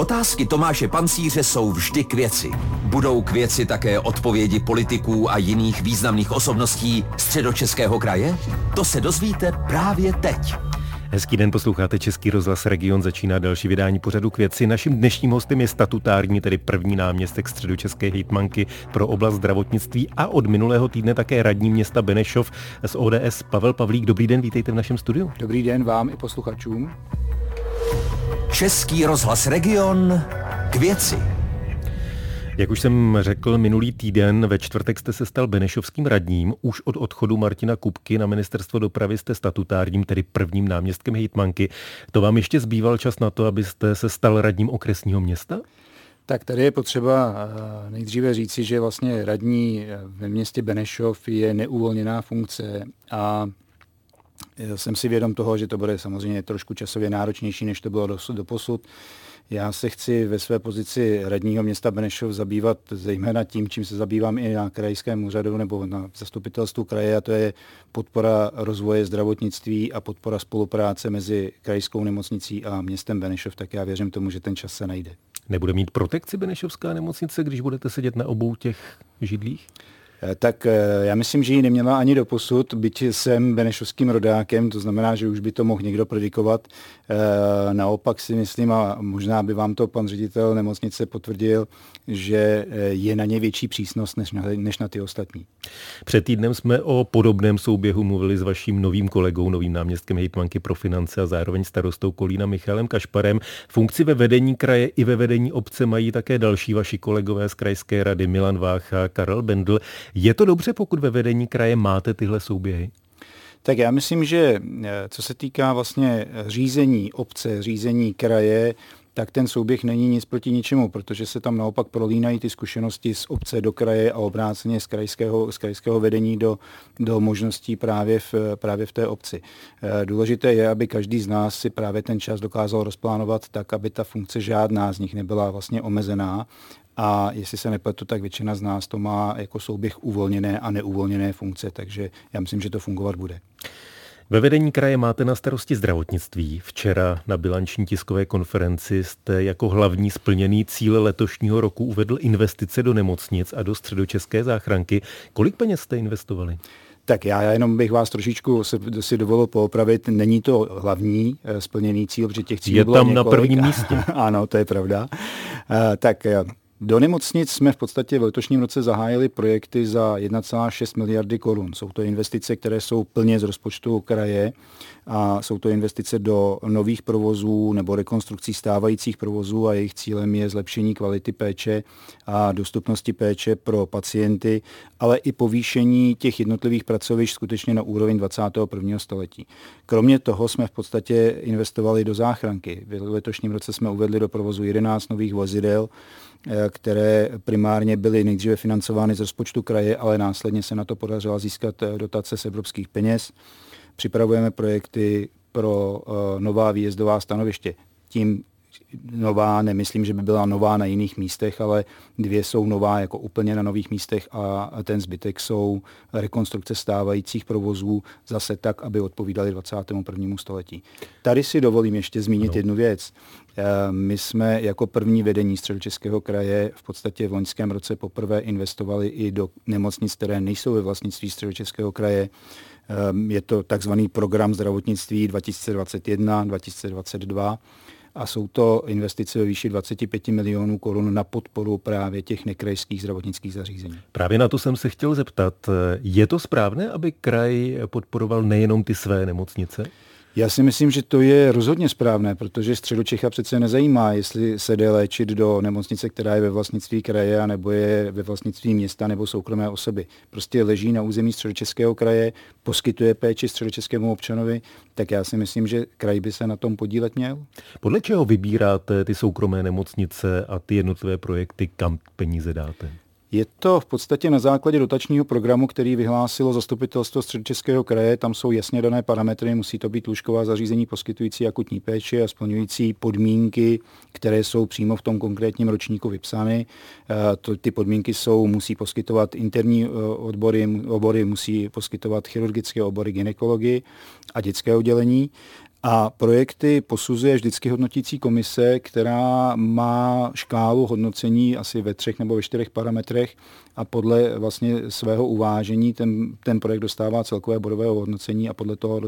Otázky Tomáše Pancíře jsou vždy k věci. Budou k věci také odpovědi politiků a jiných významných osobností Středočeského kraje? To se dozvíte právě teď. Hezký den, posloucháte Český rozhlas Region, začíná další vydání pořadu K věci. Naším dnešním hostem je statutární, tedy první náměstek středočeské hejtmanky pro oblast zdravotnictví a od minulého týdne také radní města Benešov z ODS Pavel Pavlík. Dobrý den, vítejte v našem studiu. Dobrý den vám i posluchačům. Český rozhlas Region, k věci. Jak už jsem řekl, minulý týden ve čtvrtek jste se stal benešovským radním. Už od odchodu Martina Kupky na ministerstvo dopravy jste statutárním, tedy prvním náměstkem hejtmanky. To vám ještě zbýval čas na to, abyste se stal radním okresního města? Tak tady je potřeba nejdříve říci, že vlastně radní ve městě Benešov je neuvolněná funkce a jsem si vědom toho, že to bude samozřejmě trošku časově náročnější, než to bylo doposud. Já se chci ve své pozici radního města Benešov zabývat zejména tím, čím se zabývám i na krajském úřadu nebo na zastupitelstvu kraje, a to je podpora rozvoje zdravotnictví a podpora spolupráce mezi krajskou nemocnicí a městem Benešov, tak já věřím tomu, že ten čas se najde. Nebude mít protekci benešovská nemocnice, když budete sedět na obou těch židlích? Tak já myslím, že ji neměla ani doposud, byť jsem benešovským rodákem, to znamená, že už by to mohl někdo predikovat. Naopak si myslím, a možná by vám to pan ředitel nemocnice potvrdil, že je na ně větší přísnost než na ty ostatní. Před týdnem jsme o podobném souběhu mluvili s vaším novým kolegou, novým náměstkem hejtmanky pro finance a zároveň starostou Kolína Michalem Kašparem. Funkci ve vedení kraje i ve vedení obce mají také další vaši kolegové z krajské rady, Milan Vácha, Karel Bendl. Je to dobře, pokud ve vedení kraje máte tyhle souběhy? Tak já myslím, že co se týká vlastně řízení obce, řízení kraje, tak ten souběh není nic proti ničemu, protože se tam naopak prolínají ty zkušenosti z obce do kraje a obráceně z krajského vedení do možností právě v té obci. Důležité je, aby každý z nás si právě ten čas dokázal rozplánovat tak, aby ta funkce žádná z nich nebyla vlastně omezená. A jestli se nepletu, tak většina z nás to má jako souběh uvolněné a neuvolněné funkce, takže já myslím, že to fungovat bude. Ve vedení kraje máte na starosti zdravotnictví. Včera na bilanční tiskové konferenci jste jako hlavní splněný cíl letošního roku uvedl investice do nemocnic a do středočeské záchranky. Kolik peněz jste investovali? Tak já jenom bych vás trošičku si dovolil poopravit. Není to hlavní splněný cíl, protože těch cílů bylo několik. Je tam na prvním místě. Ano, to je pravda. Tak do nemocnic jsme v podstatě v letošním roce zahájili projekty za 1,6 miliardy korun. Jsou to investice, které jsou plně z rozpočtu kraje a jsou to investice do nových provozů nebo rekonstrukcí stávajících provozů a jejich cílem je zlepšení kvality péče a dostupnosti péče pro pacienty, ale i povýšení těch jednotlivých pracovišť skutečně na úroveň 21. století. Kromě toho jsme v podstatě investovali do záchranky. V letošním roce jsme uvedli do provozu 11 nových vozidel, které primárně byly nejdříve financovány z rozpočtu kraje, ale následně se na to podařilo získat dotace z evropských peněz. Připravujeme projekty pro nová výjezdová stanoviště. Tím nová, nemyslím, že by byla nová na jiných místech, ale 2 jsou nová jako úplně na nových místech a ten zbytek jsou rekonstrukce stávajících provozů zase tak, aby odpovídali 21. století. Tady si dovolím ještě zmínit jednu věc. My jsme jako první vedení Středočeského kraje v podstatě v loňském roce poprvé investovali i do nemocnic, které nejsou ve vlastnictví Středočeského kraje. Je to takzvaný program zdravotnictví 2021-2022. A jsou to investice ve výši 25 milionů korun na podporu právě těch nekrajských zdravotnických zařízení. Právě na to jsem se chtěl zeptat. Je to správné, aby kraj podporoval nejenom ty své nemocnice? Já si myslím, že to je rozhodně správné, protože Středočecha přece nezajímá, jestli se jde léčit do nemocnice, která je ve vlastnictví kraje, nebo je ve vlastnictví města nebo soukromé osoby. Prostě leží na území Středočeského kraje, poskytuje péči středočeskému občanovi, tak já si myslím, že kraj by se na tom podílet měl. Podle čeho vybíráte ty soukromé nemocnice a ty jednotlivé projekty, kam peníze dáte? Je to v podstatě na základě dotačního programu, který vyhlásilo zastupitelstvo Středočeského kraje. Tam jsou jasně dané parametry, musí to být lůžková zařízení poskytující akutní péči a splňující podmínky, které jsou přímo v tom konkrétním ročníku vypsány. Ty podmínky jsou, musí poskytovat interní obory, musí poskytovat chirurgické obory, gynekologii a dětské oddělení. A projekty posuzuje vždycky hodnotící komise, která má škálu hodnocení asi ve 3 nebo 4 parametrech a podle vlastně svého uvážení ten projekt dostává celkové bodové hodnocení a podle toho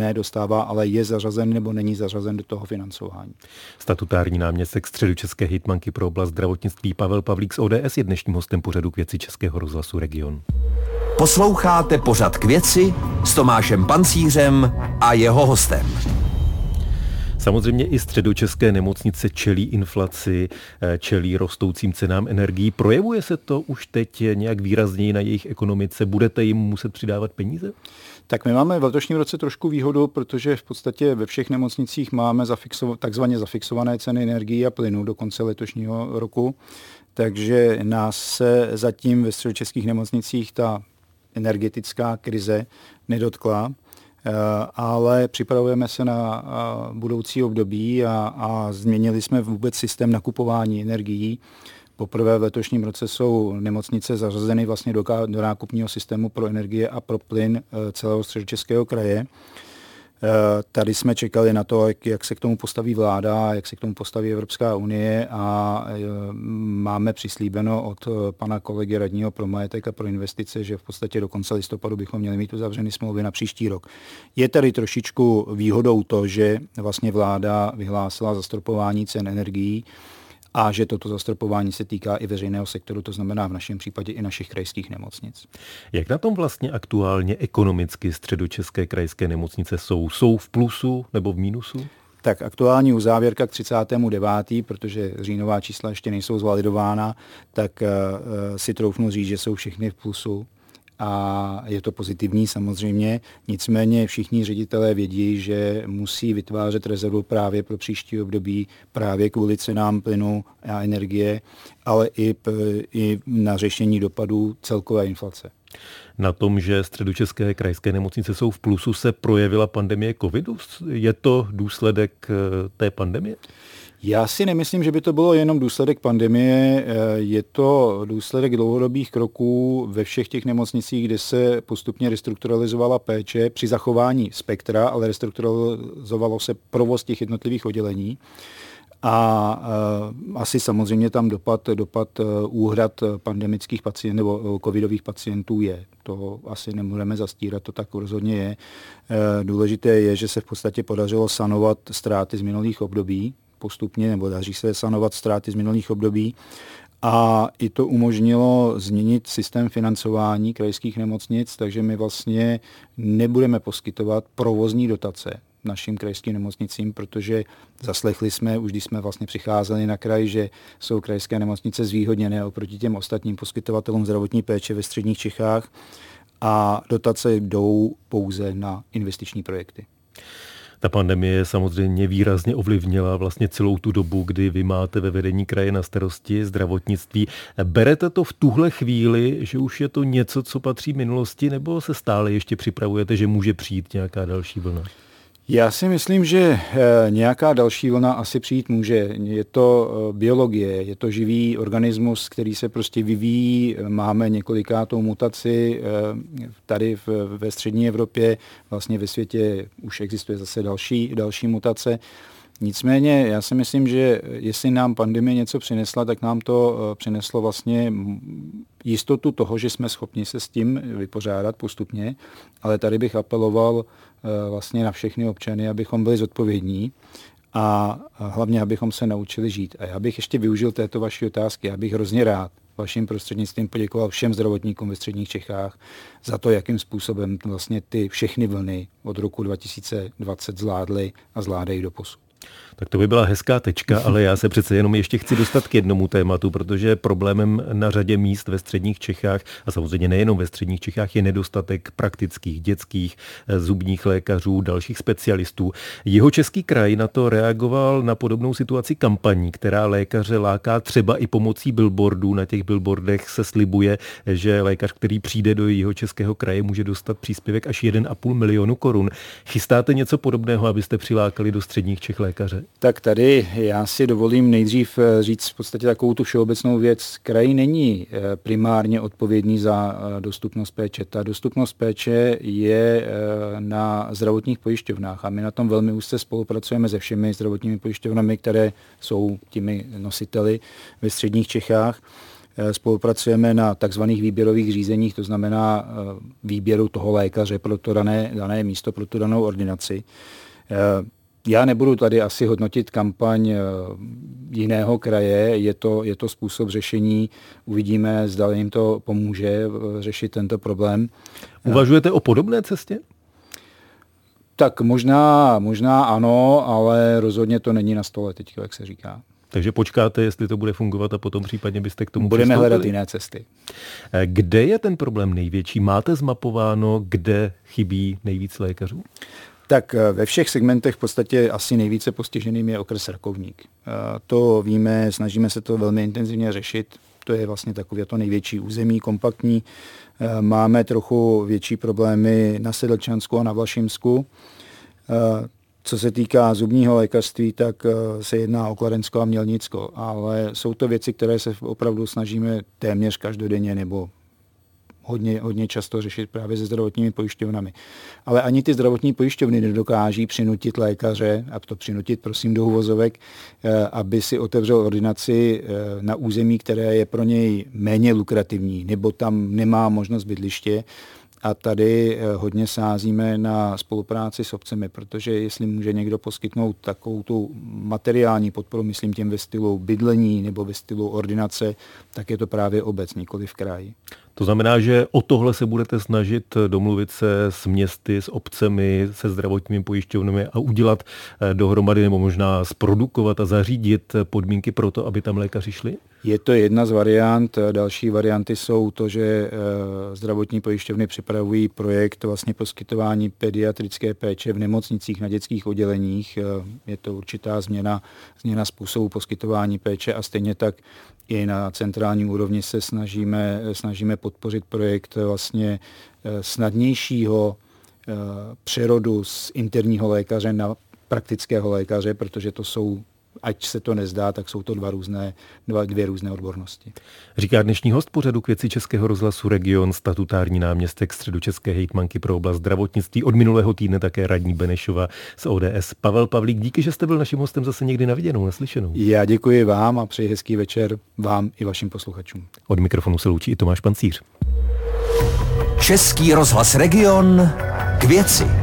nedostává, ale je zařazen nebo není zařazen do toho financování. Statutární náměstek středočeské hejtmanky pro oblast zdravotnictví Pavel Pavlík z ODS je dnešním hostem pořadu K věci Českého rozhlasu Region. Posloucháte pořad K věci s Tomášem Pancířem a jeho hostem. Samozřejmě i středočeské nemocnice čelí inflaci, čelí rostoucím cenám energií. Projevuje se to už teď nějak výrazněji na jejich ekonomice? Budete jim muset přidávat peníze? Tak my máme v letošním roce trošku výhodu, protože v podstatě ve všech nemocnicích máme takzvaně zafixované ceny energií a plynu do konce letošního roku. Takže nás se zatím ve středočeských nemocnicích ta energetická krize nedotkla, ale připravujeme se na budoucí období a změnili jsme vůbec systém nakupování energií. Poprvé v letošním roce jsou nemocnice zařazeny vlastně do nákupního systému pro energie a pro plyn celého středočeského kraje. Tady jsme čekali na to, jak se k tomu postaví vláda, jak se k tomu postaví Evropská unie a máme přislíbeno od pana kolegy radního pro majetek a pro investice, že v podstatě do konce listopadu bychom měli mít uzavřeny smlouvy na příští rok. Je tady trošičku výhodou to, že vlastně vláda vyhlásila zastropování cen energií a že toto zastropování se týká i veřejného sektoru, to znamená v našem případě i našich krajských nemocnic. Jak na tom vlastně aktuálně ekonomicky středočeské krajské nemocnice jsou? Jsou v plusu nebo v mínusu? Tak aktuální uzávěrka k 30.9., protože říjnová čísla ještě nejsou zvalidována, tak si troufnu říct, že jsou všechny v plusu. A je to pozitivní samozřejmě, nicméně všichni ředitelé vědí, že musí vytvářet rezervu právě pro příští období, právě kvůli cenám plynu a energie, ale i na řešení dopadů celkové inflace. Na tom, že středočeské krajské nemocnice jsou v plusu, se projevila pandemie covidu? Je to důsledek té pandemie? Já si nemyslím, že by to bylo jenom důsledek pandemie, je to důsledek dlouhodobých kroků ve všech těch nemocnicích, kde se postupně restrukturalizovala péče při zachování spektra, ale restrukturalizovalo se provoz těch jednotlivých oddělení. A asi samozřejmě tam dopad úhrad pandemických pacientů nebo covidových pacientů je. To asi nemůžeme zastírat, to tak rozhodně je. Důležité je, že se v podstatě podařilo sanovat ztráty z minulých období, postupně, nebo daří se sanovat ztráty z minulých období. A i to umožnilo změnit systém financování krajských nemocnic, takže my vlastně nebudeme poskytovat provozní dotace našim krajským nemocnicím, protože zaslechli jsme, už když jsme vlastně přicházeli na kraj, že jsou krajské nemocnice zvýhodněné oproti těm ostatním poskytovatelům zdravotní péče ve středních Čechách a dotace jdou pouze na investiční projekty. Ta pandemie samozřejmě výrazně ovlivnila vlastně celou tu dobu, kdy vy máte ve vedení kraje na starosti zdravotnictví. Berete to v tuhle chvíli, že už je to něco, co patří minulosti, nebo se stále ještě připravujete, že může přijít nějaká další vlna? Já si myslím, že nějaká další vlna asi přijít může. Je to biologie, je to živý organismus, který se prostě vyvíjí. Máme několikátou mutaci tady ve střední Evropě, vlastně ve světě už existuje zase další mutace. Nicméně já si myslím, že jestli nám pandemie něco přinesla, tak nám to přineslo vlastně jistotu toho, že jsme schopni se s tím vypořádat postupně, ale tady bych apeloval vlastně na všechny občany, abychom byli zodpovědní a hlavně, abychom se naučili žít. A já bych ještě využil této vaší otázky, já bych hrozně rád vaším prostřednictvím poděkoval všem zdravotníkům ve středních Čechách za to, jakým způsobem vlastně ty všechny vlny od roku 2020 zvládly a zvládají doposud. Tak to by byla hezká tečka, ale já se přece jenom ještě chci dostat k jednomu tématu, protože problémem na řadě míst ve středních Čechách a samozřejmě nejenom ve středních Čechách je nedostatek praktických, dětských, zubních lékařů, dalších specialistů. Jihočeský kraj na to reagoval na podobnou situaci kampaní, která lékaře láká třeba i pomocí billboardů. Na těch billboardech se slibuje, že lékař, který přijde do Jihočeského kraje, může dostat příspěvek až 1,5 milionu korun. Chystáte něco podobného, abyste přilákali do středních Čech lékařů? lékaře? Tak tady já si dovolím nejdřív říct v podstatě takovou tu všeobecnou věc. Kraj není primárně odpovědný za dostupnost péče. Ta dostupnost péče je na zdravotních pojišťovnách a my na tom velmi úzce spolupracujeme se všemi zdravotními pojišťovnami, které jsou těmi nositeli ve středních Čechách. Spolupracujeme na takzvaných výběrových řízeních, to znamená výběru toho lékaře pro to dané místo, pro tu danou ordinaci. Já nebudu tady asi hodnotit kampaň jiného kraje, je to způsob řešení, uvidíme, zda jim to pomůže řešit tento problém. Uvažujete o podobné cestě? Tak možná ano, ale rozhodně to není na stole teď, jak se říká. Takže počkáte, jestli to bude fungovat a potom případně byste k tomu budeme hledat jiné cesty. Kde je ten problém největší? Máte zmapováno, kde chybí nejvíc lékařů? Tak ve všech segmentech v podstatě asi nejvíce postiženým je okres Rakovník. To víme, snažíme se to velmi intenzivně řešit. To je vlastně takové to největší území, kompaktní. Máme trochu větší problémy na Sedlčansku a na Vlašimsku. Co se týká zubního lékařství, tak se jedná o Kladensko a Mělnicko, ale jsou to věci, které se opravdu snažíme téměř každodenně nebo hodně často řešit právě se zdravotními pojišťovnami. Ale ani ty zdravotní pojišťovny nedokáží přinutit lékaře, a to přinutit prosím do uvozovek, aby si otevřel ordinaci na území, které je pro něj méně lukrativní, nebo tam nemá možnost bydliště. A tady hodně sázíme na spolupráci s obcemi, protože jestli může někdo poskytnout takovou tu materiální podporu, myslím tím ve stylu bydlení nebo ve stylu ordinace, tak je to právě obec, nikoli v kraji. To znamená, že o tohle se budete snažit domluvit se s městy, s obcemi, se zdravotními pojišťovnami a udělat dohromady nebo možná zprodukovat a zařídit podmínky pro to, aby tam lékaři šli? Je to jedna z variant. Další varianty jsou to, že zdravotní pojišťovny připravují projekt vlastně poskytování pediatrické péče v nemocnicích na dětských odděleních. Je to určitá změna způsobu poskytování péče a stejně tak i na centrální úrovni se snažíme podpořit projekt vlastně snadnějšího přerodu z interního lékaře na praktického lékaře, protože to jsou, ať se to nezdá, tak jsou to dvě různé odbornosti. Říká dnešní host pořadu k věci Českého rozhlasu Region, statutární náměstek středočeské hejtmanky pro oblast zdravotnictví, od minulého týdne také radní Benešova z ODS Pavel Pavlík. Díky, že jste byl naším hostem zase někdy na viděnou, naslyšenou. Já děkuji vám a přeji hezký večer vám i vašim posluchačům. Od mikrofonu se loučí i Tomáš Pancíř. Český rozhlas Region k věci.